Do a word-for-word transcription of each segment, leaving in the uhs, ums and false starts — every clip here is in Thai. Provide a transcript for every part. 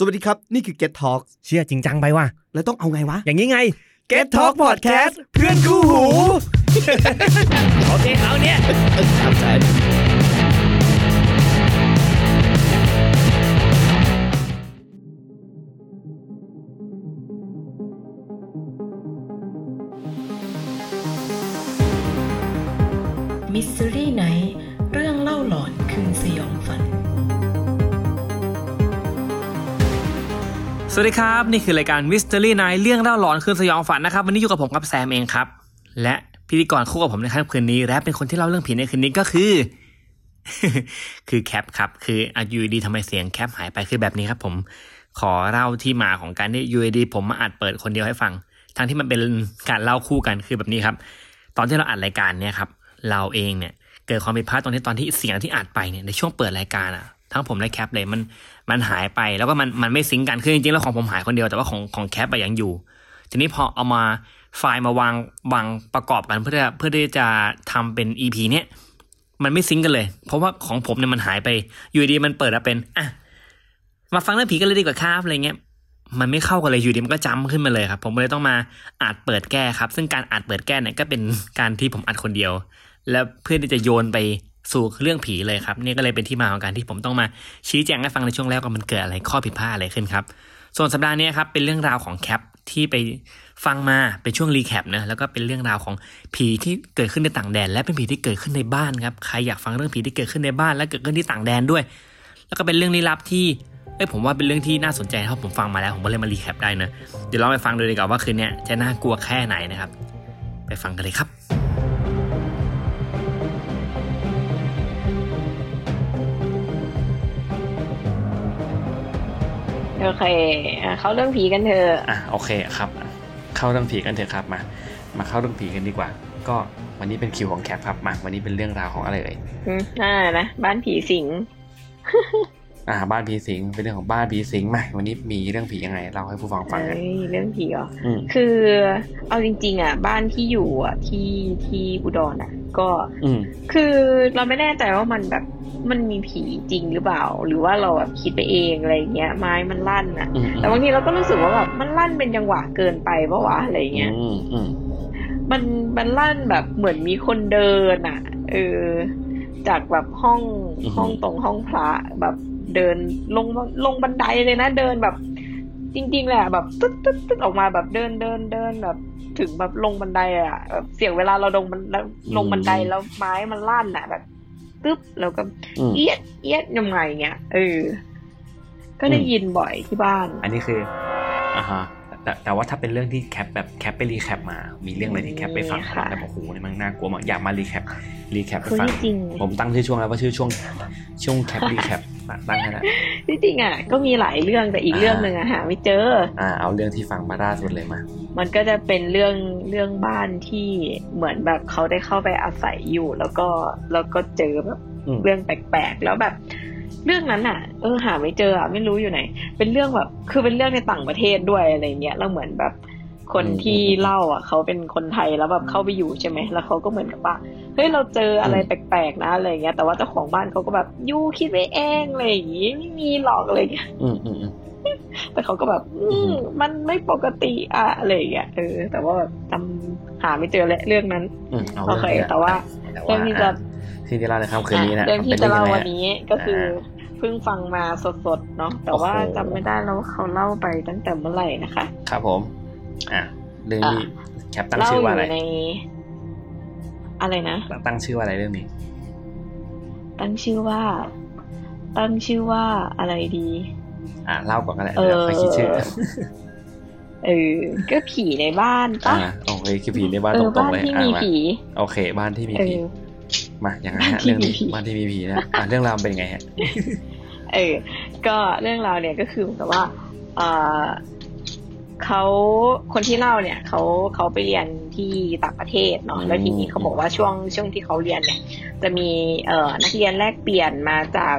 สวัสดีครับนี่คือ Get Talk เชื่อจริงจังไปว่ะแล้วต้องเอาไงวะอย่างนี้ไง Get Talk Podcast เพื่อนคู่หูโอเคเอาเนี่ยครับใช่มิสซิรี่ไหนเรื่องเล่าหลอนคืนสยองฝันสวัสดีครับนี่คือรายการ Mystery Night เรื่องเล่าหลอนคืนสยองฝันนะครับวันนี้อยู่กับผมกับแซมเองครับและพิธีกรคู่กับผมในค่ำคืนนี้และเป็นคนที่เล่าเรื่องผีในคืนนี้ก็คือ คือแคปครับคืออยู่ดีทำไมเสียงแคปหายไปคือแบบนี้ครับผมขอเล่าที่มาของการที่อยู่ดีผมมาอัดเปิดคนเดียวให้ฟังทั้งที่มันเป็นการเล่าคู่กันคือแบบนี้ครับตอนที่เราอัดรายการเนี่ยครับเราเองเนี่ยเกิดความผิดพลาดตอนที่ตอนที่เสียงที่อัดไปเนี่ยในช่วงเปิดรายการอะทั้งผมและแคปเลยมันมันหายไปแล้วก็มันมันไม่ซิงกันคือจริงๆแล้วของผมหายคนเดียวแต่ว่าของของแคปอะยังอยู่ทีนี้พอเอามาไฟล์มาวางวางประกอบกันเพื่อเพื่อที่จะทำเป็น อี พี เนี่ยมันไม่ซิงกันเลยเพราะว่าของผมเนี่ยมันหายไปอยู่ดีมันเปิดมาเป็นอ่ะมาฟังเรื่องผีกันเลยดีกว่าครับอะไรเงี้ยมันไม่เข้ากันเลยอยู่ดีมันก็จำขึ้นมาเลยครับผมเลยต้องมาอัดเปิดแก้ครับซึ่งการอัดเปิดแก้เนี่ยก็เป็นการที่ผมอัดคนเดียวแล้วเพื่อที่จะโยนไปสู่เรื่องผีเลยครับนี่ก็เลยเป็นที่มาของการที่ผมต้องมาชี้แจงให้ฟังในช่วงแรกว่ามันเกิดอะไรข้อผิดพลาดอะไรขึ้นครับส่วนสัปดาห์นี้ครับเป็นเรื่องราวของแคปที่ไปฟังมาเป็นช่วงรีแคปนะแล้วก็เป็นเรื่องราวของผีที่เกิดขึ้นในต่างแดนและเป็นผีที่เกิดขึ้นในบ้านครับใครอยากฟังเรื่องผีที่เกิดขึ้นในบ้านและเกิดขึ้นที่ต่างแดนด้วยแล้วก็เป็นเรื่องลี้ลับที่เอ้ยผมว่าเป็นเรื่องที่น่าสนใจครับผมฟังมาแล้วผมก็เลยมารีแคปได้นะเดี๋ยวเราไปฟังดูดีกว่าว่าคืนนี้จะน่ากลัวแค่ไหนนะครับไปฟังกันเลยครับโอเคเข้าเรื่องผีกันเถอะอ่ะโอเคครับเข้าเรื่องผีกันเถอะครับมามาเข้าเรื่องผีกันดีกว่าก็วันนี้เป็นคิวของแคปครับมาวันนี้เป็นเรื่องราวของอะไรเอ่ยอืมอ่านะบ้านผีสิง อ่าบ้านผีสิงเป็นเรื่องของบ้านผีสิงมาวันนี้มีเรื่องผียังไงเล่าให้ผู้ฟังฟังกันเรื่องผีเหรอคือเอาจริงๆอ่ะบ้านที่อยู่อ่ะที่ที่อุดรอ่ะก็คือเราไม่แน่ใจว่ามันแบบมันมีผีจริงหรือเปล่าหรือว่าเราแบบคิดไปเองอะไรเงี้ยไม้มันลั่นอ่ะแต่บางทีเราก็รู้สึกว่าแบบมันลั่นเป็นจังหวะเกินไปปะวะอะไรเงี้ยมันมันลั่นแบบเหมือนมีคนเดินอ่ะเออจากแบบห้องห้องตรงห้องพระแบบเดินลงลงบันไดเลยนะเดินแบบจริงๆแหละแบบตึ๊ดตึ๊ดตึ๊ดออกมาแบบเดินเดินเดินแบบถึงแบบลงบันไดอ่ะแบบเสียงเวลาเราลงบันลงบันไดแล้วไม้มันลั่นอ่ะแบบตึ๊บแล้วก็เอี๊ยดเอี๊ยดยังไงเงี้ยเออก็ได้ยินบ่อยที่บ้านอันนี้คืออ่าฮะแต่แต่ว่าถ้าเป็นเรื่องที่แคปแบบแคปไปรีแคปมามีเรื่องอะไรที่แคปไปฟังแต่บอกโอ้โหนี่มันน่ากลัวมากอยากมารีแคปรีแคปไปฟังผมตั้งชื่อช่วงแล้วว่าชื่อช่วงช่วงแคปรีแคปตั้งให้แล้วจริงๆอ่ะก็มีหลายเรื่องแต่อีกเรื่องนึงอ่ะหาไม่เจออ่าเอาเรื่องที่ฟังมาล่าสุดเลยมามันก็จะเป็นเรื่องเรื่องบ้านที่เหมือนแบบเขาได้เข้าไปอาศัยอยู่แล้วก็แล้วก็เจอแบบเรื่องแปลกๆแล้วแบบเรื่องนั้นอ่ะเออหาไม่เจออ่ะไม่รู้อยู่ไหนเป็นเรื่องแบบคือเป็นเรื่องในต่างประเทศด้วยอะไรเงี้ยแล้วเหมือนแบบคนที่เล่าอ่ะเขาเป็นคนไทยแล้วแบบเข้าไปอยู่ใช่ไหมแล้วเขาก็เหมือนกับว่าเฮ้ยเราเจออะไรแปลกๆนะอะไรเงี้ยแต่ว่าเจ้าของบ้านเขาก็แบบยูคิดไว้เองอะไรอย่างงี้ไม่มีหรอกอะไรเงี้ยแต่เขาก็แบบมันไม่ปกติอ่ะอะไรเงี้ยเออแต่ว่าแบบจำหาไม่เจอและเรื่องนั้นโอเคแต่ว่าเรื่องที่จะที่จะเล่าในค่ำคืนนี้นะเรื่องที่จะเล่าวันนี้ก็คือเพิ่งฟังมาสดๆเนาะแต่ว่าจำไม่ได้แล้วเขาเล่าไปตั้งแต่เมื่อไหร่นะคะครับผมอ่ะเรื่องนี้แคปตั้งชื่อว่าอะไรอะไรนะตั้งชื่อว่าอะไรเรื่องนี้ตั้งชื่อว่าตั้งชื่อว่าอะไรดีอ่ะเล่าก่อนก็ได้เดี๋ยวค่อยคิดชื่อเออก็ผีในบ้านป่ะโอเคคือผีในบ้านตรงๆเลยอ่ะโอเคบ้านที่มีผีมาอย่างนั้นฮะเรื่องบ้านที่มีผีนะอ่ะเรื่องราวเป็นไงฮะเออก็เรื่องราวเนี่ยก็คือเหมือนกับว่าอ่าเขาคนที่เล่าเนี่ยเขาเขาไปเรียนที่ต่างประเทศเนาะแล้วทีนี้เขาบอกว่าช่วงช่วงที่เขาเรียนเนี่ยจะมีเอ่อนักเรียนแลกเปลี่ยนมาจาก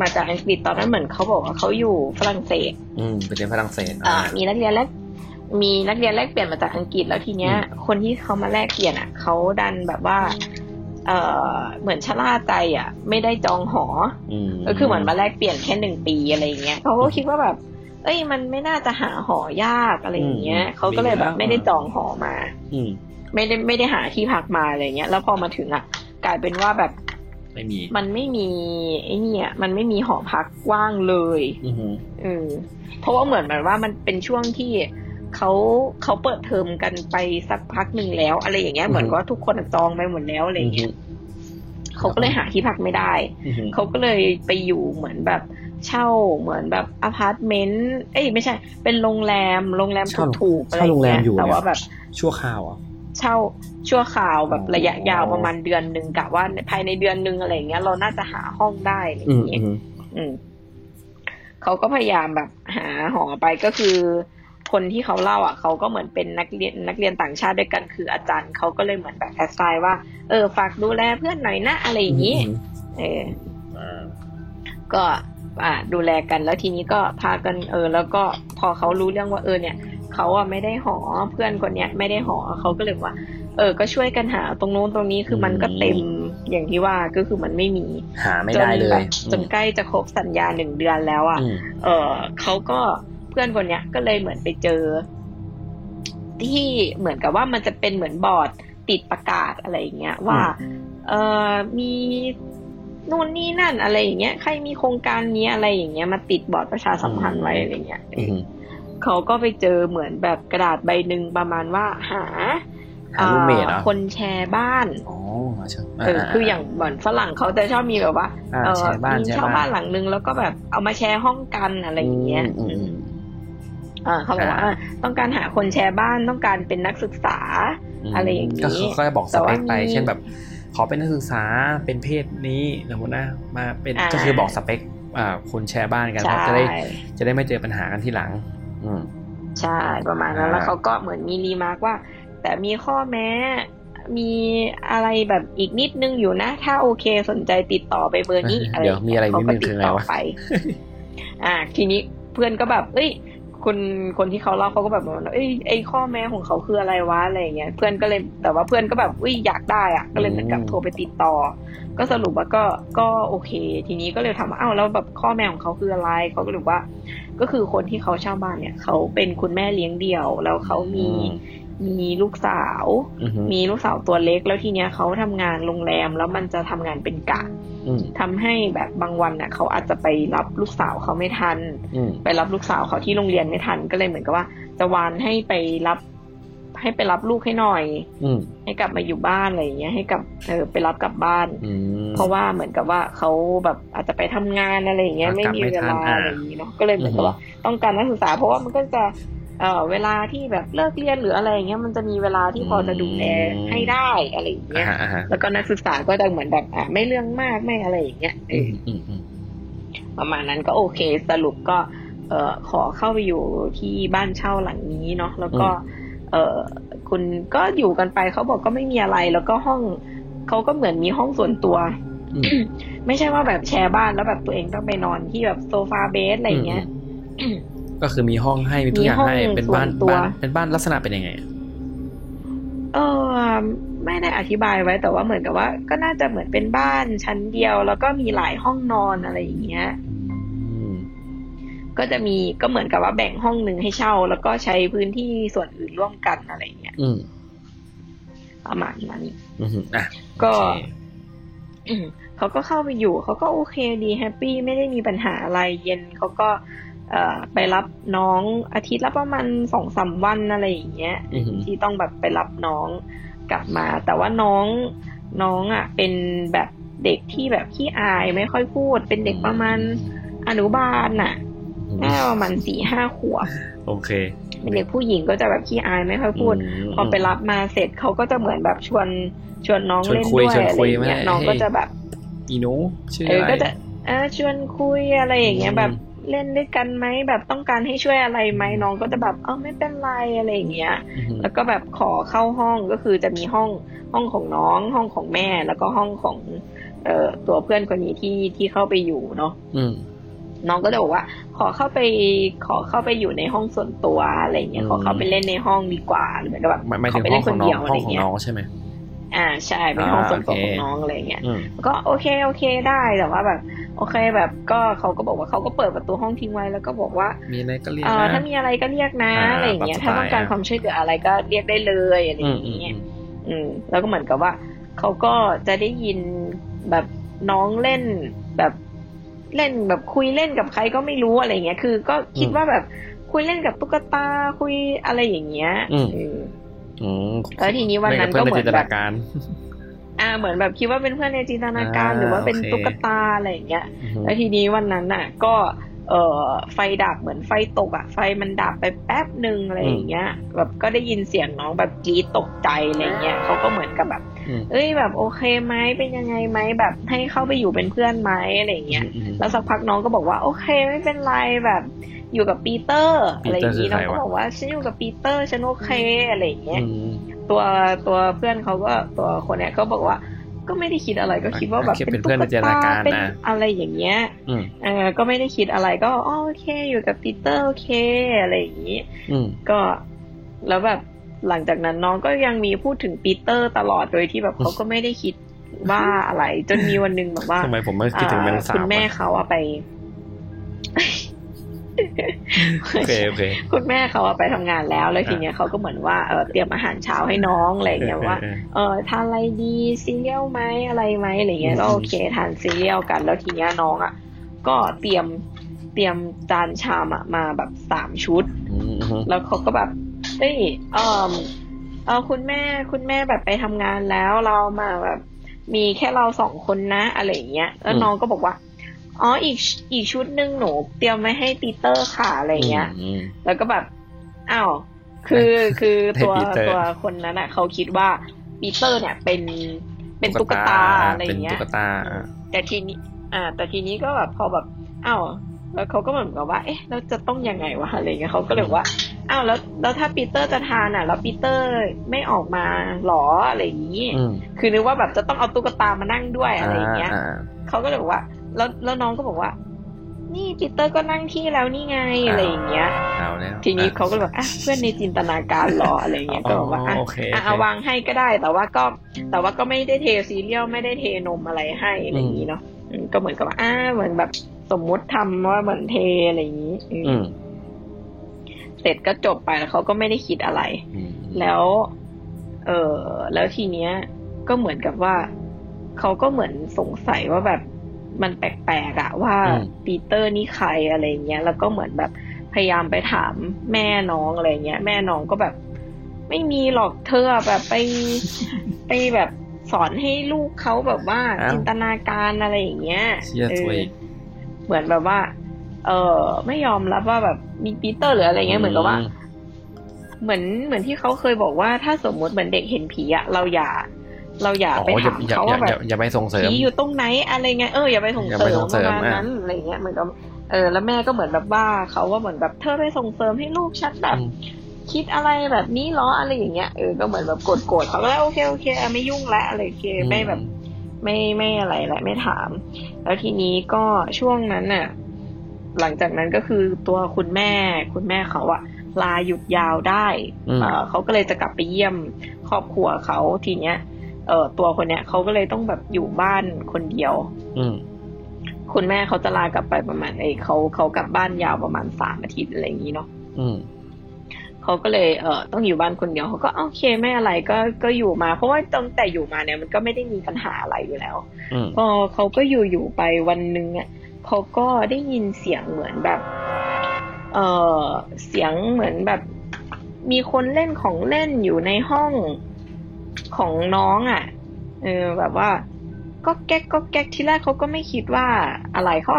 มาจากอังกฤษตอนนั้นเหมือนเขาบอกว่าเขาอยู่ฝรั่งเศสอืมไปเรียนฝรั่งเศสอ่ามีนักเรียนแลกมีนักเรียนแลกเปลี่ยนมาจากอังกฤษแล้วทีเนี้ยคนที่เขามาแลกเปลี่ยนอ่ะเขาดันแบบว่าเอ่อเหมือนชะล่าใจอ่ะไม่ได้จองหอก็คือเหมือนมาแลกเปลี่ยนแค่หนึ่งปีอะไรอย่างเงี้ยเขาก็คิดว่าแบบ เอ้ยมันไม่น่าจะหาหอยากอะไรอย่างเงี้ยเขาก็เลยแบบไม่ได้จองหอมาไม่ได้ไม่ได้หาที่พักมาอะไรเงี้ยแล้วพอมาถึงอ่ะกลายเป็นว่าแบบไม่มีมันไม่มีไอ้นี่อ่ะมันไม่มีหอพักว่างเลยอือเออเพราะว่าเหมือนแบบว่ามันเป็นช่วงที่เขาเขาเปิดเทอมกันไปสักพักหนึ่งแล้วอะไรอย่างเงี้ยเหมือนว่าทุกคนจองไปหมดแล้วอะไรอย่างเงี้ยเขาก็เลยหาที่พักไม่ได้เขาก็เลยไปอยู่เหมือนแบบเช่าเหมือนแบบอพาร์ตเมนต์เอ้ยไม่ใช่เป็นโรงแรมโรงแรมถูกๆอะไรอย่างเงี้ยแต่ว่าแบบชั่วคราวอ่ะเช่าชั่วคราวแบบระยะยาวประมาณเดือนนึงกะว่าภายในเดือนนึงอะไรอย่างเงี้ยเราน่าจะหาห้องได้อะไรอย่างเงี้ยเขาก็พยายามแบบหาหอไปก็คือคนที่เขาเล่าอ่ะเขาก็เหมือนเป็นนักเรียนนักเรียนต่างชาติด้วยกันคืออาจารย์เขาก็เลยเหมือนแบบแอสไซน์ว่าเออฝากดูแลเพื่อนหน่อยนะอะไรอย่างงี้เออก็อ่ะดูแลกันแล้วทีนี้ก็พากันเออแล้วก็พอเขารู้เรื่องว่าเออเนี่ยเขาอ่ะไม่ได้หอเพื่อนคนเนี้ยไม่ได้หอเขาก็เลยว่าเออก็ช่วยกันหาตรงโน้นตรงนี้คือมันก็เต็มอย่างที่ว่าก็คือมันไม่มีหาไม่ได้เลยจนใกล้จะครบสัญญาหนึ่งเดือนแล้วอ่ะเออเขาก็เพื่อนคนเนี้ยก็เลยเหมือนไปเจอที่เหมือนกับว่ามันจะเป็นเหมือนบอร์ดติดประกาศอะไรอย่างเงี้ยว่าเอ่อมีนู่นนี่นั่นอะไรอย่างเงี้ยใครมีโครงการนี้อะไรอย่างเงี้ยมาติดบอร์ดประชาสัมพันธ์ไว้อะไรเงี้ยเขาก็ไปเจอเหมือนแบบกระดาษใบนึงประมาณว่าหาคนแชร์บ้านอ๋อเออคืออย่างเหมือนฝรั่งเขาจะชอบมีแบบว่าเออมีเช่าบ้านหลังนึงแล้วก็แบบเอามาแชร์ห้องกันอะไรอย่างเงี้ยอ่าเขาบอกว่าต้องการหาคนแชร์บ้านต้องการเป็นนักศึกษาอะไรอย่างนี้ก็เขาจะบอกสเปคไปเช่นแบบขอเป็นนักศึกษาเป็นเพศนี้สมมตินะมาเป็นก็คือบอกสเปคอ่าคนแชร์บ้านกันจะได้จะได้ไม่เจอปัญหากันทีหลังอืมใช่ประมาณนั้นแล้วเขาก็เหมือนมีรีมาร์กว่าแต่มีข้อแม้มีอะไรแบบอีกนิดนึงอยู่นะถ้าโอเคสนใจติดต่อไปเบอร์นี้อะไรเดี๋ยวมีอะไรนิดนึงคืออะไรวะอ่าทีนี้เพื่อนก็แบบเอ้ยคนคนที่เขาเล่าเขาก็แบบว่าเอ้ยไอ้ข้อแม้ของเขาคืออะไรวะอะไรอย่างเงี้ยเพื่อนก็เลยแต่ว่าเพื่อนก็แบบอุ้ยอยากได้อ่ะก็เลยเหมือนกับโทรไปติดต่อก็สรุปว่าก็ก็โอเคทีนี้ก็เลยถามว่าอ้าวแล้วแบบข้อแม้ของเขาคืออะไรเขาก็บอกว่าก็คือคนที่เขาเช่าบ้านเนี่ยเขาเป็นคุณแม่เลี้ยงเดี่ยวแล้วเขามีมีลูกสาวมีลูกสาวตัวเล็กแล้วทีเนี้ยเขาทำงานโรงแรมแล้วมันจะทำงานเป็นกะทำให้แบบบางวันน่ะเขาอาจจะไปรับลูกสาวเขาไม่ทันไปรับลูกสาวเขาที่โรงเรียนไม่ทันก็เลยเหมือนกับว่าจะวานให้ไปรับให้ไปรับลูกให้หน่อยให้กลับมาอยู่บ้านอะไรอย่างเงี้ยให้กลับเออไปรับกลับบ้านเพราะว่าเหมือนกับว่าเขาแบบอาจจะไปทำงานอะไรอย่างเงี้ยไม่มีเวลาอะไรอย่างงี้เนาะก็เลยเหมือนกับว่าต้องการนักศึกษาเพราะว่ามันก็จะเออเวลาที่แบบเลิกเรียนหรืออะไรอย่างเงี้ยมันจะมีเวลาที่พอจะดูแลให้ได้อะไรอย่างเงี้ยแล้วก็นักศึกษาก็จะเหมือนแบบอ่ะไม่เรื่องมากไม่อะไรอย่างเงี้ยประมาณนั้นก็โอเคสรุปก็เออขอเข้าไปอยู่ที่บ้านเช่าหลังนี้เนาะแล้วก็เออคุณก็อยู่กันไปเขาบอกก็ไม่มีอะไรแล้วก็ห้องเขาก็เหมือนมีห้องส่วนตัวไม่ใช่ว่าแบบแชร์บ้านแล้วแบบตัวเองต้องไปนอนที่แบบโซฟาเบสอะไรอย่างเงี้ยก็คือมีห้องให้มีทุกอย่างให้เป็นบ้านบ้านเป็นบ้านลักษณะเป็นยังไงเออไม่ได้อธิบายไว้แต่ว่าเหมือนกับว่าก็น่าจะเหมือนเป็นบ้านชั้นเดียวแล้วก็มีหลายห้องนอนอะไรอย่างเงี้ยก็จะมีก็เหมือนกับว่าแบ่งห้องนึงให้เช่าแล้วก็ใช้พื้นที่ส่วนอื่นร่วมกันอะไรอย่างเงี้ยประมาณนั้นก็เขาก็เข้าไปอยู่เขาก็โอเคดีแฮปปี้ไม่ได้มีปัญหาอะไรเย็นเขาก็เอ่อไปรับน้องอาทิตย์ละประมาณ สองสาม วันอะไรอย่างเงี้ยที่ต้องแบบไปรับน้องกลับมาแต่ว่าน้องน้องอ่ะเป็นแบบเด็กที่แบบขี้อายไม่ค่อยพูดเป็นเด็กประมาณอนุบาลน่ะน่าประมาณ สี่ห้า ขวบโอเคเป็นเด็กผู้หญิงก็จะแบบขี้อายไม่ค่อยพูดพอไปรับมาเสร็จเขาก็จะเหมือนแบบชวนชวนน้องเล่นด้วยอะไรอย่างเงี้ยน้องก็จะแบบอีโน่ชื่ออะไรก็จะเออชวนคุยอะไรอย่างเงี้ยแบบเล่นด้วยกันไหมแบบต้องการให้ช่วยอะไรไหมน้องก็จะแบบเออไม่เป็นไรอะไรอย่างเงี้ยแล้วก็แบบขอเข้าห้องก็คือจะมีห้องห้องของน้องห้องของแม่แล้วก็ห้องของเอ่อตัวเพื่อนคนนี้ที่ที่เข้าไปอยู่เนาะน้องก็จะบอกว่าขอเข้าไปขอเข้าไปอยู่ในห้องส่วนตัวอะไรอย่างเงี้ยขอเข้าไปเล่นในห้องดีกว่าหรือแบบขอไปเล่นคนเดียวอะไรอย่างเงี้ยใช่ไหม อ่าใช่เป็นห้องส่วนตัวของน้องอะไรเงี้ยก็โอเคโอเคได้แต่ว่าแบบโอเคแบบก็เขาก็บอกว่าเขาก็เปิดประตูห้องทิ้งไว้แล้วก็บอกว่ามีอะไรก็เรียกนะถ้ามีอะไรก็เรียกนะอะไรอย่างเงี้ยถ้าต้องการความช่วยเหลืออะไรก็เรียกได้เลยอะไรอย่างเงี้ยอืมแล้วก็เหมือนกับว่าเขาก็จะได้ยินแบบน้องเล่นแบบเล่นแบบคุยเล่นกับใครก็ไม่รู้อะไรเงี้ยคือก็คิดว่าแบบคุยเล่นกับตุ๊กตาคุยอะไรอย่างเงี้ยแล้วทีนี้วันนั้นก็เหมือนแบบอ่าเหมือนแบบคิดว่าเป็นเพื่อนในจินตนาการหรือว่าเป็นตุ๊กตาอะไรอย่างเงี้ยแล้วทีนี้วันนั้นน่ะก็เอ่อไฟดับเหมือนไฟตกอ่ะไฟมันดับไปแป๊บนึงอะไรอย่างเงี้ยแบบก็ได้ยินเสียงน้องแบบกรี๊ดตกใจอะไรเงี้ยเขาก็เหมือนกับแบบเอ้ยแบบโอเคไหมเป็นยังไงไหมแบบให้เข้าไปอยู่เป็นเพื่อนไหมอะไรเงี้ยแล้วสักพักน้องก็บอกว่าโอเคไม่เป็นไรแบบอยู่กับปีเตอร์อะไรอย่างนี้น้องก็บอกว่าฉันอยู่กับปีเตอร์ฉันโอเคอะไรอย่างเงี้ยตัวตัวเพื่อนเขาก็ตัวคนเนี้ยเขาบอกว่าก็ไม่ได้คิดอะไรก็คิดว่าแบบเป็นตุ๊กตาเป็นอะไรอย่างเงี้ยเออก็ไม่ได้คิดอะไรก็โอเคอยู่กับปีเตอร์โอเคอะไรอย่างงี้ก็แล้วแบบหลังจากนั้นน้องก็ยังมีพูดถึงปีเตอร์ตลอดโดยที่แบบเขาก็ไม่ได้คิดว่าอะไรจนมีวันนึงแบบว่าทำไมผมไม่คิดถึงแมงสาบคุณแม่เขาอะไปโอเคโอเคคุณแม่เขาไปทำงานแล้วแล้วทีเนี้ยเขาก็เหมือนว่าเออเตรียมอาหารเช้าให้น้องอะไรเงี้ยว่าเออทานอะไรดีซีเรียลไหมอะไรไหมอะไรเงี้ยก็โอเคทานซีเรียลกันแล้วทีเนี้ยน้องอ่ะก็เตรียมเตรียมจานชามมาแบบสามชุดแล้วเขาก็แบบเฮ้ยเออเออคุณแม่คุณแม่แบบไปทำงานแล้วเรามาแบบมีแค่เราสองคนนะอะไรเงี้ยแล้วน้องก็บอกว่าอ๋ออีกอีกชุดนึงหนูเตรียมไว้ให้ปีเตอร์ค่ะอะไรเงี้ยแล้วก็แบบอ้าวคือคือตัวตัวคนนั้นอ่ะเขาคิดว่าปีเตอร์เนี่ยเป็นเป็นตุ๊กตาอะไรเงี้ยแต่ทีนี้อ่าแต่ทีนี้ก็แบบพอแบบอ้าวแล้วเขาก็เหมือนกับว่าเอ๊ะเราจะต้องยังไงวะอะไรเงี้ยเขาก็เลยว่าอ้าวแล้วแล้วถ้าปีเตอร์จะทานอ่ะแล้วปีเตอร์ไม่ออกมาหรออะไรอย่างงี้คือนึกว่าแบบจะต้องเอาตุ๊กตามานั่งด้วยอะไรเงี้ยเขาก็เลยบอกว่าแล้วแล้วน้องก็บอกว่านี่ปีเตอร์ก็นั่งที่แล้วนี่ไง อ, อะไรอย่างเงี้ยทีนี้เขาก็แบบอ่ะเพื่อนในจินตนาการหรออะไรอย่างเงี้ยก็บอกว่าอ่ะ okay, อ่ะ okay. วางให้ก็ได้แต่ว่าก็แต่ว่าก็ไม่ได้เทซีเรียลไม่ได้เทนมอะไรให้อะไรอย่างงี้เนาะก็เหมือนกับว่าอ่ะเหมือนแบบสมมุติทำว่าเหมือนเทอะไรอย่างงี้เสร็จก็จบไปแล้วเขาก็ไม่ได้คิดอะไรแล้วเออแล้วทีเนี้ยก็เหมือนกับว่าเขาก็เหมือนสงสัยว่าแบบมันแปลกๆอะว่าปีเตอร์นี่ใครอะไรเงี้ยแล้วก็เหมือนแบบพยายามไปถามแม่น้องอะไรเงี้ยแม่น้องก็แบบไม่มีหรอกเธอแบบไปไปแบบสอนให้ลูกเขาแบบว่าจินตนาการอะไรอย่างเงี้ยเออเหมือนแบบว่าเออไม่ยอมรับว่าแบบมีปีเตอร์หรืออะไรเงี้ยเหมือนกับว่าเหมือนเหมือนที่เขาเคยบอกว่าถ้าสมมติเหมือนเด็กเห็นผีอะเราอย่าเราอย่าไปถามเขาว่าแบบอย่าไปส่งเสริมผีอยู่ตรงไหนอะไรเงี้ยเอออย่าไปส่งเสริมประมาณนั้นอะไรเงี้ยเหมือนกับเออแล้วแม่ก็เหมือนแบบว่าเขาว่าเหมือนแบบเธอไปส่งเสริมให้ลูกชัดแบบคิดอะไรแบบนี้ล้ออะไรอย่างเงี้ยเออก็เหมือนแบบโกรธๆเขาแล้วโอเคโอเคไม่ยุ่งละอะไรโอเคไม่แบบไม่ไม่อะไรละไม่ถามแล้วทีนี้ก็ช่วงนั้นน่ะหลังจากนั้นก็คือตัวคุณแม่คุณแม่เขาอะลาหยุดยาวได้เขาก็เลยจะกลับไปเยี่ยมครอบครัวเขาทีเนี้ยเออตัวคนเนี้ยเขาก็เลยต้องแบบอยู่บ้านคนเดียวคุณแม่เขาจะลากลับไปประมาณไอ้เขาเขากลับบ้านยาวประมาณสามอาทิตย์อะไรอย่างนี้เนาะเขาก็เลยเออต้องอยู่บ้านคนเดียวเขาก็โอเคไม่อะไรก็ก็อยู่มาเพราะว่าตั้งแต่อยู่มาเนี่ยมันก็ไม่ได้มีปัญหาอะไรอยู่แล้วพอเขาก็อยู่อยู่ไปวันนึงเนี่ยเขาก็ได้ยินเสียงเหมือนแบบเออเสียงเหมือนแบบมีคนเล่นของเล่นอยู่ในห้องของน้องอ่ะเออแบบว่าก็แก๊กก็แก๊กทีแรกเขาก็ไม่คิดว่าอะไรเขา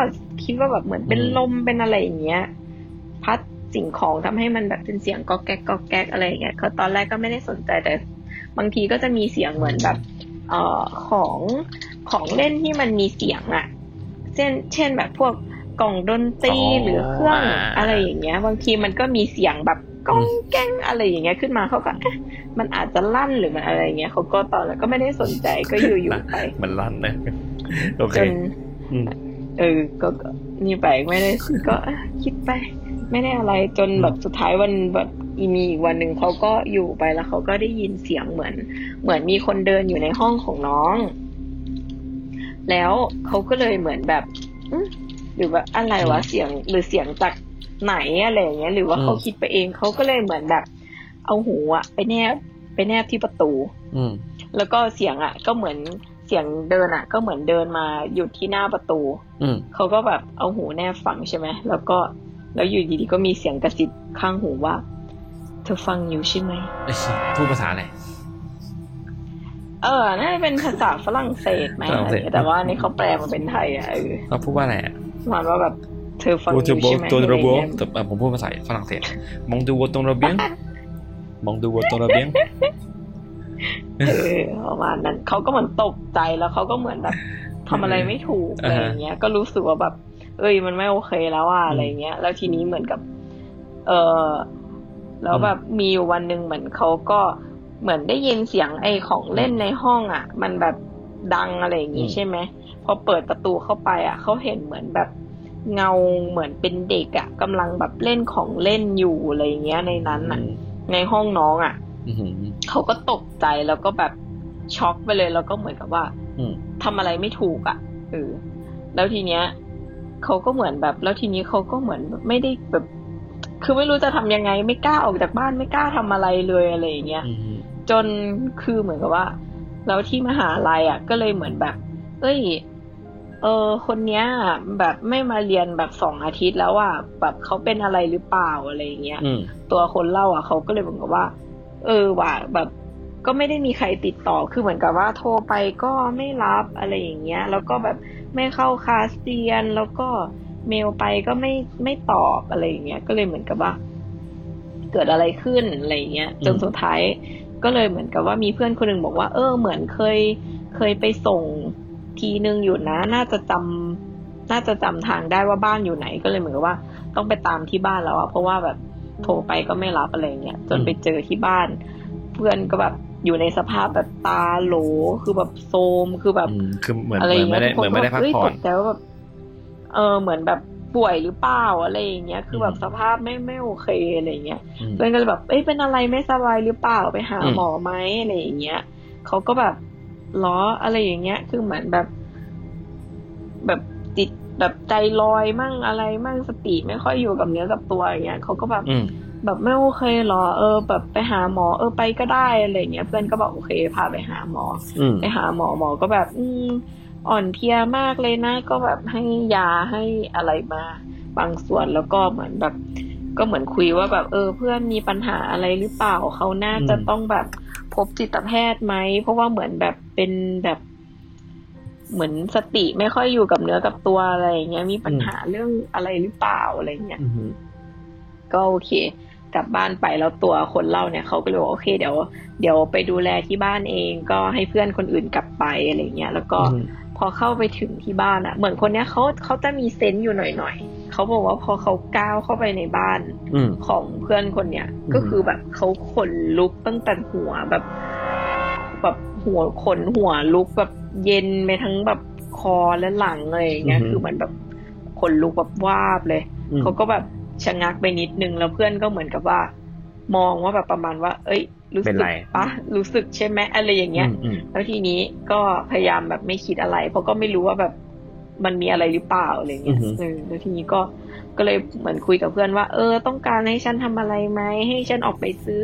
คิดว่าแบบเหมือนเป็นลมเป็นอะไรอย่างเงี้ยพัดสิ่งของทำให้มันแบบเป็นเสียงก็แก๊กก็แก๊กอะไรอย่างเงี้ยเขาตอนแรกก็ไม่ได้สนใจแต่บางทีก็จะมีเสียงเหมือนแบบเอ่อของของเล่นที่มันมีเสียงอ่ะเช่นเช่นแบบพวกกล่องดนตรีหรือเครื่องอะไรอย่างเงี้ยบางทีมันก็มีเสียงแบบก้องแก้งอะไรอย่างเงี้ยขึ้นมาเขาก็มันอาจจะลั่นหรือมันอะไรอย่างเงี้ยเขาก็ตอนแล้วก็ไม่ได้สนใจก็อยู่อยู่ไปมันลั่นนะโอเคเออก็นี่ไปไม่ได้ก็คิดไปไม่ได้อะไรจนแบบสุดท้ายวันแบบ อีมีอีกวันหนึ่งเขาก็อยู่ไปแล้วเขาก็ได้ยินเสียงเหมือนเหมือนมีคนเดินอยู่ในห้องของน้องแล้วเขาก็เลยเหมือนแบบหรือว่าอะไรวะเสียงหรือเสียงจากไหนอะไรอย่างเงี้ยหรือว่าเขาคิดไปเองเขาก็เลยเหมือนแบบเอาหูอะไปแนบไปแนบที่ประตูแล้วก็เสียงอะก็เหมือนเสียงเดินอะก็เหมือนเดินมาหยุดที่หน้าประตูเขาก็แบบเอาหูแนบฟังใช่ไหมแล้วก็แล้วอยู่ดีๆก็มีเสียงกระซิบข้างหูว่าเธอฟังอยู่ใช่ไหมพูดภาษาอะไรเออน่าจะเป็นภาษาฝรั่งเศสไหมแต่ว่านี่เขาแปลมาเป็นไทยอ่ะเออเขาพูดว่าอะไรอ่ะหมายว่าแบบเธอฟังอยู่ใช่ไหมแต่ผมพูดภาษาฝรั่งเศสมองดูวัวตรงระเบียงมองดูวัวตรงระเบียงเออประมาณนั้นเขาก็เหมือนตกใจแล้วเขาก็เหมือนแบบทำอะไรไม่ถูกอะไรอย่างเงี้ยก็รู้สึกว่าแบบเอ้ยมันไม่โอเคแล้วอ่ะอะไรเงี้ยแล้วทีนี้เหมือนกับเออแล้วแบบมีอยู่วันนึงเหมือนเขาก็เหมือนได้ยินเสียงไอ้ของเล่นในห้องอ่ะมันแบบดังอะไรอย่างงี้ใช่ไหมพอเปิดประตูเข้าไปอ่ะเขาเห็นเหมือนแบบเงาเหมือนเป็นเด็กอ่ะกำลังแบบเล่นของเล่นอยู่อะไรอย่างเงี้ยในนั้นอ่ะในห้องน้องอ่ะเขาก็ตกใจแล้วก็แบบช็อกไปเลยแล้วก็เหมือนกับว่าทำอะไรไม่ถูกอ่ะเออแล้วทีเนี้ยเขาก็เหมือนแบบแล้วทีนี้เขาก็เหมือนไม่ได้แบบคือไม่รู้จะทำยังไงไม่กล้าออกจากบ้านไม่กล้าทำอะไรเลยอะไรอย่างเงี้ยจนคือเหมือนกับว่าแล้วที่มหาลัยอ่ะก็เลยเหมือนแบบเอ้ยเออคนเนี้ยแบบไม่มาเรียนแบบสองอาทิตย์แล้วอ่ะแบบเขาเป็นอะไรหรือเปล่าอะไรอย่างเงี้ยตัวคนเล่าอ่ะเขาก็เลยเหมือนกับว่าเออว่าแบบก็ไม่ได้มีใครติดต่อคือเหมือนกับว่าโทรไปก็ไม่รับอะไรอย่างเงี้ยแล้วก็แบบไม่เข้าคลาสเรียนแล้วก็เมลไปก็ไม่ไม่ตอบอะไรอย่างเงี้ยก็เลยเหมือนกับว่าเกิดอะไรขึ้นอะไรอย่างเงี้ยจนสุดท้ายก็เลยเหมือนกับว่ามีเพื่อนคนหนึ่งบอกว่าเออเหมือนเคยเคยไปส่งทีนึงอยู่นะน่าจะจำน่าจะจำทางได้ว่าบ้านอยู่ไหนก็เลยเหมือนกับว่าต้องไปตามที่บ้านแล้วอะเพราะว่าแบบโทรไปก็ไม่รับอะไรอย่างเงี้ยจนไปเจอที่บ้านเพื่อนก็แบบอยู่ในสภาพแบบตาโหลคือแบบโซมคือแบบคือเหมือนอะไรอย่างเงี้ยทุกคนแบบเฮ้ยตกใจว่าแบบเออเหมือนแบบป่วยหรือเปล่าอะไรอย่างเงี้ยคือแบบสภาพไม่ไม่โอเคอะไรอย่างเงี้ยเพื่อนก็เลยแบบเอ้ยเป็นอะไรไม่สบายหรือเปล่าไปหาหมอไหมอะไรอย่างเงี้ยเขาก็แบบล้ออะไรอย่างเงี้ยคือเหมือนแบบแบบจิตแบบใจลอยมั่งอะไรมั่งสติไม่ค่อยอยู่กับเนื้อกับตัวอย่างเงี้ยเขาก็แบบแบบไม่โอเคหรอเออแบบไปหาหมอเออไปก็ได้อะไรอย่างเงี้ยเพื่อนก็บอกโอเคพาไปหาหมอไปหาหมอหมอก็แบบอืมอ่อนเพลียมากเลยนะก็แบบให้ยาให้อะไรมาบางส่วนแล้วก็เหมือนแบบก็เหมือนคุยว่าแบบเออเพื่อนมีปัญหาอะไรหรือเปล่าเขาน่าจะต้องแบบพบจิตแพทย์ไหมเพราะว่าเหมือนแบบเป็นแบบเหมือนสติไม่ค่อยอยู่กับเนื้อกับตัวอะไรอย่างเงี้ยมีปัญหาเรื่องอะไรหรือเปล่าอะไรเงี้ยก็โอเคกลับบ้านไปแล้วตัวคนเล่าเนี่ยเขาก็เลยบอกโอเคเดี๋ยวเดี๋ยวไปดูแลที่บ้านเองก็ให้เพื่อนคนอื่นกลับไปอะไรเงี้ยแล้วก็พอเข้าไปถึงที่บ้านอะเหมือนคนเนี้ยเขาเขาจะมีเซนส์อยู่หน่อยๆเขาบอกว่าพอเขาก้าวเข้าไปในบ้านของเพื่อนคนเนี้ยก็คือแบบเขาขนลุกตั้งแต่หัวแบบแบบหัวขนหัวลุกแบบเย็นไปทั้งแบบคอและหลังอะไรอย่างเงี้ยคือเหมือนแบบขนลุกแบบวาบเลยเขาก็แบบชะงักไปนิดนึงแล้วเพื่อนก็เหมือนกับว่ามองว่าแบบประมาณว่าเอ้ยรู้สึกปะรู้สึกใช่ไหมอะไรอย่างเงี้ยแล้วทีนี้ก็พยายามแบบไม่คิดอะไรเพราะก็ไม่รู้ว่าแบบมันมีอะไรหรือเปล่าอะไรเงี้ยแล้วทีนี้ก็ก็เลยเหมือนคุยกับเพื่อนว่าเออต้องการให้ฉันทำอะไรไหมให้ฉันออกไปซื้อ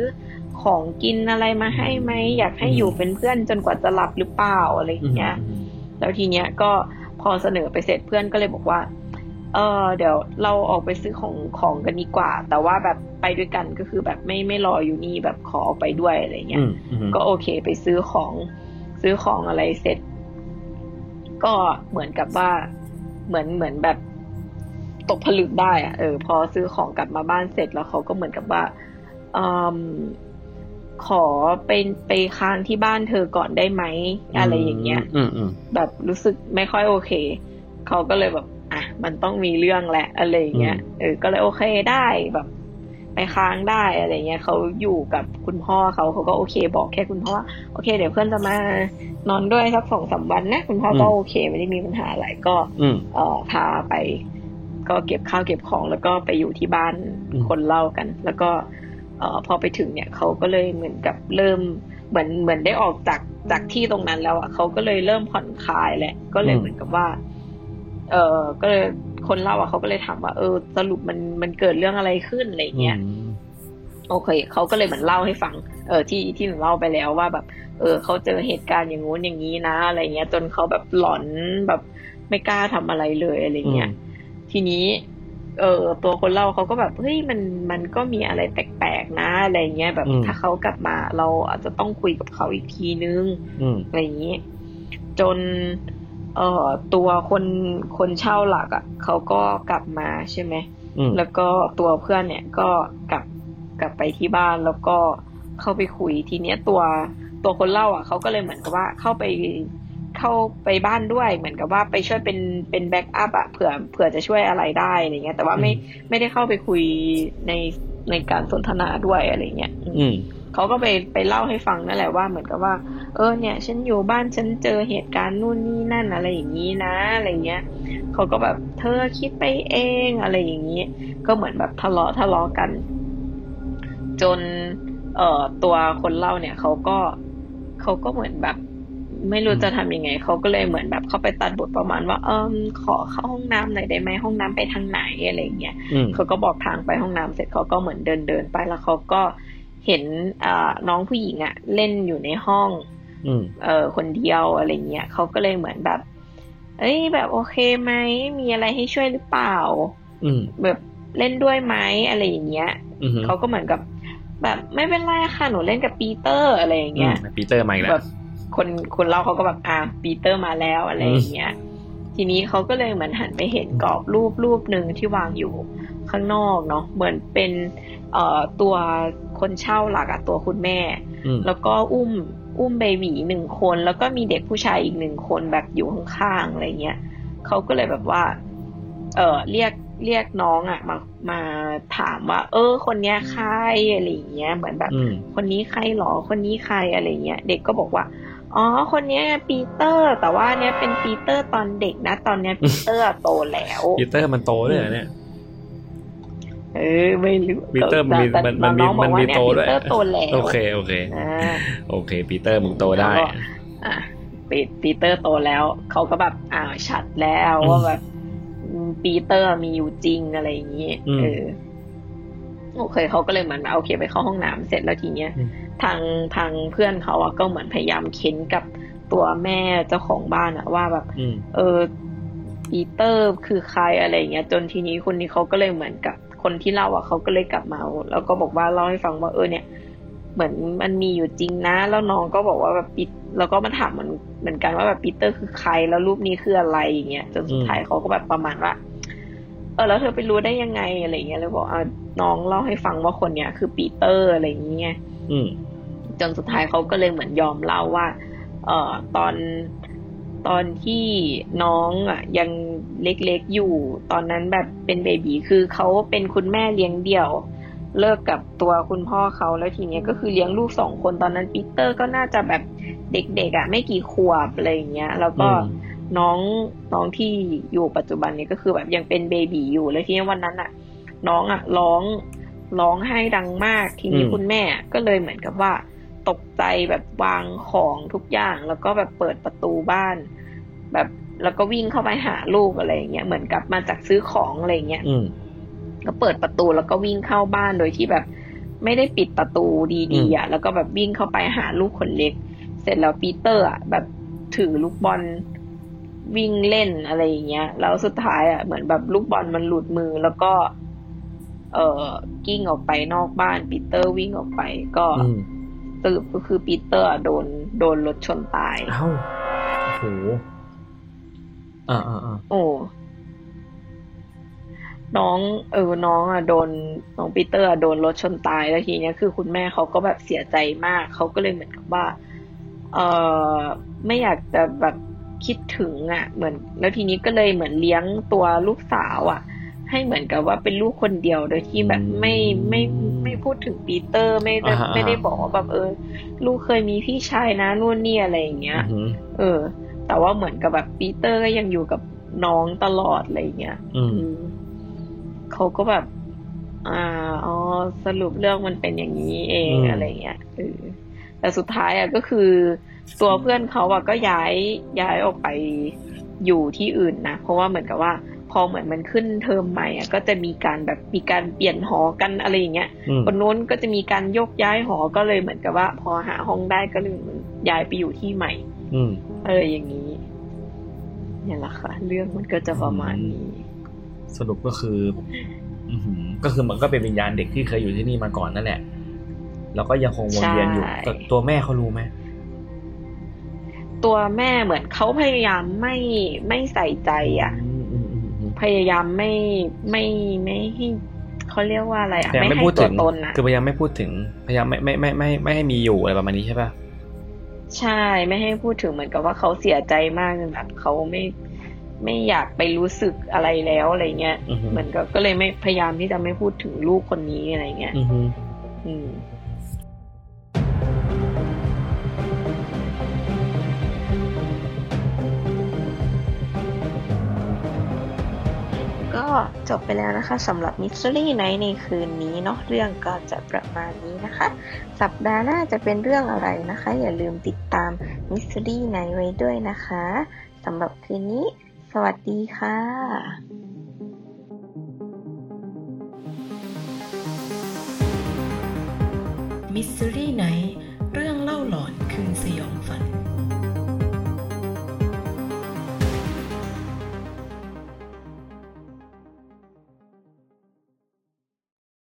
ของกินอะไรมาให้ไหมอยากให้อยู่เป็นเพื่อนจนกว่าจะหลับหรือเปล่าอะไรอย่างเงี้ยแล้วทีเนี้ยก็พอเสนอไปเสร็จเพื่อนก็เลยบอกว่าเออเดี๋ยวเราออกไปซื้อของของกันดีกว่าแต่ว่าแบบไปด้วยกันก็คือแบบไม่ไม่รออยู่นี่แบบขอออกไปด้วยอะไรเงี้ยก็โอเคไปซื้อของซื้อของอะไรเสร็จก็เหมือนกับว่าเหมือนเหมือนแบบตกผลึกได้อะเออพอซื้อของกลับมาบ้านเสร็จแล้วเขาก็เหมือนกับว่าเออขอไปไปค้างที่บ้านเธอก่อนได้ไหมอะไรอย่างเงี้ยแบบรู้สึกไม่ค่อยโอเคเขาก็เลยแบบอ่ะมันต้องมีเรื่องแหละอะไรอย่างเงี้ยเออก็เลยโอเคได้แบบไปค้างได้อะไรเงี้ยเขาอยู่กับคุณพ่อเขาเขาก็โอเคบอกแค่คุณพ่อว่าโอเคเดี๋ยวเพื่อนจะมานอนด้วยสัก สองถึงสาม วันนะคุณพ่อก็โอเคไม่ได้มีปัญหาอะไรก็เอ่อพาไปก็เก็บข้าวเก็บของแล้วก็ไปอยู่ที่บ้านคนเล่ากันแล้วก็ อพอไปถึงเนี่ยเขาก็เลยเหมือนกับเริ่มเหมือนเหมือนได้ออกจากจากที่ตรงนั้นแล้วอ่ะเขาก็เลยเริ่มผ่อนคลายแหละก็เลยเหมือนกับว่าเออก็เลยคนเล่าอ่ะเขาก็เลยถามว่าเออสรุปมันมันเกิดเรื่องอะไรขึ้นอะไรเงี้ยโอเคเขาก็เลยเหมือนเล่าให้ฟังเออที่ที่หนูเล่าไปแล้วว่าแบบเออเขาเจอเหตุการณ์อย่างงู้นอย่างนี้นะอะไรเงี้ยจนเขาแบบหลอนแบบไม่กล้าทำอะไรเลยอะไรเงี้ยทีนี้เออตัวคนเล่าเขาก็แบบเฮ้ยมันมันก็มีอะไรแปลกๆนะอะไรเงี้ยแบบถ้าเขากลับมาเราอาจจะต้องคุยกับเขาอีกทีนึงอะไรอย่างนี้จนเอ่อตัวคนคนเช่าหลักอ่ะเขาก็กลับมาใช่ไหมแล้วก็ตัวเพื่อนเนี่ยก็กลับกลับไปที่บ้านแล้วก็เข้าไปคุยทีเนี้ยตัวตัวคนเล่าอ่ะเขาก็เลยเหมือนกับว่าเข้าไปเข้าไปบ้านด้วยเหมือนกับว่าไปช่วยเป็นเป็นแบ็กอัพอ่ะเผื่อเผื่อจะช่วยอะไรได้อะไรเงี้ยแต่ว่าไม่ไม่ได้เข้าไปคุยในในการสนทนาด้วยอะไรเงี้ยเขาก็ไปไปเล่าให้ฟังนั่นแหละว่าเหมือนกับว่าเออเนี่ยฉันอยู่บ้านฉันเจอเหตุการณ์นู่นนี่นั่นอะไรอย่างนี้นะอะไรเงี้ยเขาก็แบบเธอคิดไปเองอะไรอย่างนี้ก็เหมือนแบบทะเลาะทะเลาะกันจนเอ่อตัวคนเล่าเนี่ยเขาก็เขาก็เหมือนแบบไม่รู้จะทำยังไงเขาก็เลยเหมือนแบบเขาไปตัดบทประมาณว่าเออขอเข้าห้องน้ำหน่อยได้ไหมห้องน้ำไปทางไหนอะไรเงี้ยเขาก็บอกทางไปห้องน้ำเสร็จเขาก็เหมือนเดินเดินไปแล้วเขาก็เห็นน้องผู้หญิงอะเล่นอยู่ในห้องเออคนเดียวอะไรเงี้ยเขาก็เลยเหมือนแบบเอ้ยแบบโอเคไหมมีอะไรให้ช่วยหรือเปล่าแบบเล่นด้วยไหมอะไรอย่างเงี้ยเขาก็เหมือนกับแบบไม่เป็นไรค่ะหนูเล่นกับปีเตอร์อะไรอย่างเงี้ยปีเตอร์มาอีกแล้วแบบคนคนเล่าเขาก็แบบอ่ะปีเตอร์มาแล้วอะไรอย่างเงี้ยทีนี้เขาก็เลยเหมือนหันไปเห็นกรอบรูปรูปนึงที่วางอยู่ข้างนอกเนาะเหมือนเป็นเอ่อตัวคนเช่าหลักอ่ะตัวคุณแม่แล้วก็อุ้มอุ้มเบบีหนึ่งคนแล้วก็มีเด็กผู้ชายอีกหนึ่งคนแบบอยู่ข้างๆอะไรเงี้ยเขาก็เลยแบบว่าเอ่อเรียกเรียกน้องอ่ะมามาถามว่าเออคนเนี้ยใครอะไรเงี้ยเหมือนแบบคนนี้ใครหรอคนนี้ใครอะไรเงี้ยเด็กก็บอกว่าอ๋อคนเนี้ยปีเตอร์แต่ว่าเนี้ยเป็นปีเตอร์ตอนเด็กนะตอนเนี้ยปีเตอร์โตแล้วปีเตอร์มันโตด้วยเนี่ยเออไม่รู้ปีเตอร์มันมีมันมันมีมันมีโตด้วยปีเตอร์โตแล้วโอเคโอเคโอเคปีเตอร์มึงโตได้อ่ะปีปีเตอร์โตแล้วเขาก็แบบอ้าวชัดแล้วว่าแบบปีเตอร์มีอยู่จริงอะไรอย่างนี้เออโอเคเขาก็เลยเหมือนโอเคไปเข้าห้องน้ำเสร็จแล้วทีเนี้ยทางทางเพื่อนเขาอะก็เหมือนพยายามเค้นกับตัวแม่เจ้าของบ้านอะว่าแบบเออปีเตอร์คือใครอะไรอย่างเงี้ยจนทีนี้คนนี้เขาก็เลยเหมือนกับคนที่เล่าอะเขาก็เลยกลับมาแล้วก็บอกว่าเล่าให้ฟังว่าเออเนี่ยเหมือนมันมีอยู่จริงนะแล้วน้องก็บอกว่าแบบปิดแล้วก็มาถามมันเหมือนกันว่าแบบปีเตอร์คือใครแล้วรูปนี้คืออะไรอย่างเงี้ยจนสุดท้ายเขาก็แบบประมาณว่าเออแล้วเธอไปรู้ได้ยังไงอะไรเงี้ยเลยบอกอ่ะน้องเล่าให้ฟังว่าคนเนี้ยคือปีเตอร์อะไรอย่างเงี้ยจนสุดท้ายเขาก็เลยเหมือนยอมเล่าว่าเอ่อตอนตอนที่น้องอ่ะยังเล็กๆอยู่ตอนนั้นแบบเป็นเบบีคือเขาเป็นคุณแม่เลี้ยงเดี่ยวเลิกกับตัวคุณพ่อเขาแล้วทีเนี้ยก็คือเลี้ยงลูกสองคนตอนนั้นปีเตอร์ก็น่าจะแบบเด็กๆอ่ะไม่กี่ขวบอะไรอย่างเงี้ยแล้วก็น้องน้องที่อยู่ปัจจุบันนี้ก็คือแบบยังเป็นเบบีอยู่แล้วทีนี้วันนั้นอ่ะน้องอ่ะร้องร้องไห้ดังมากทีนี้คุณแม่ก็เลยเหมือนกับว่าตกใจแบบวางของทุกอย่างแล้วก็แบบเปิดประตูบ้านแบบแล้วก็วิ่งเข้าไปหาลูกอะไรอย่างเงี้ยเหมือนกลับมาจากซื้อของอะไรอย่างเงี้ยก็เปิดประตูแล้วก็วิ่งเข้าบ้านโดยที่แบบไม่ได้ปิดประตูดีๆอ่ะแล้วก็แบบวิ่งเข้าไปหาลูกคนเล็กเสร็จแล้วปีเตอร์อ่ะแบบถือลูกบอลวิ่งเล่นอะไรอย่างเงี้ยแล้วสุดท้ายอ่ะเหมือนแบบลูกบอลมันหลุดมือแล้วก็เอ่อกิ้งออกไปนอกบ้านปีเตอร์วิ่งออกไปก็สรุปก็คือปีเตอร์โดนโดนรถชนตายอ้าวโอ้โหอ่าๆๆโอ้น้องเออน้องอ่ะโดนน้องปีเตอร์โดนรถชนตายแล้วทีเนี้ยคือคุณแม่เขาก็แบบเสียใจมากเขาก็เลยเหมือนกับว่าเออไม่อยากจะแบบคิดถึงอ่ะเหมือนแล้วทีนี้ก็เลยเหมือนเลี้ยงตัวลูกสาวอ่ะให้เหมือนกับว่าเป็นลูกคนเดียวโดยที่แบบไม่ไม่ไม่พูดถึงปีเตอร์ไม่ได้ไม่ได้บอกว่าแบบเออลูกเคยมีพี่ชายนะนู่นนี่อะไรอย่างเงี้ยเออแต่ว่าเหมือนกับแบบปีเตอร์ก็ยังอยู่กับน้องตลอดอะไรอย่างเงี้ยเขาก็แบบ อ่าอ๋อสรุปเรื่องมันเป็นอย่างนี้เองอืม อะไรเงี้ยเออแต่สุดท้ายอ่ะก็คือตัวเพื่อนเขาอ่ะก็ย้ายย้ายออกไปอยู่ที่อื่นนะเพราะว่าเหมือนกับว่าพอเหมือนมันขึ้นเทอมใหม่อ่ะก็จะมีการแบบมีการเปลี่ยนหอกันอะไรอย่างเงี้ยอืมคนโน้นก็จะมีการยกย้ายหอก็เลยเหมือนกับว่า พอหาห้องได้ก็เลยย้ายไปอยู่ที่ใหม่ อืมเอออย่างนี้เนี่ยแหละค่ะเรื่องมันก็จะประมาณนี้สรุปก็คือ อื้อหือก็คือมันก็เป็นวิญญาณเด็กที่เคยอยู่ที่นี่มาก่อนนั่นแหละแล้วก็ยังคงวนเวียนอยู่แต่ตัวแม่เขารู้ไหมตัวแม่เหมือนเขาพยายามไม่ไม่ใส่ใจอ่ะมอืมอืมอืมพยายามไม่ไม่ไม่ให้เขาเรียกว่าอะไรอ่ะแต่ไม่ไม่ให้พูดตัถึวงตนนะคือพยายามไม่พูดถึงพยายามไม่ไม่ไม่ไม่ไม่ไม่ให้มีอยู่อะไรประมาณนี้ใช่ป่ะใช่ไม่ให้พูดถึงเหมือนกับว่าเขาเสียใจมากจนแบบเขาไม่ไม่อยากไปรู้สึกอะไรแล้วอะไรเงี้ยอือหือเหมือนกับก็เลยไม่พยายามที่จะไม่พูดถึงลูกคนนี้อะไรเงี้ยอือหือ อืม ก็จบไปแล้วนะคะสำหรับ Mystery Night ในคืนนี้เนาะเรื่องก็จะประมาณนี้นะคะ สัปดาห์หน้าจะเป็นเรื่องอะไรนะคะ อย่าลืมติดตาม Mystery Night ไว้ด้วยนะคะสำหรับคืนนี้ สวัสดีค่ะMystery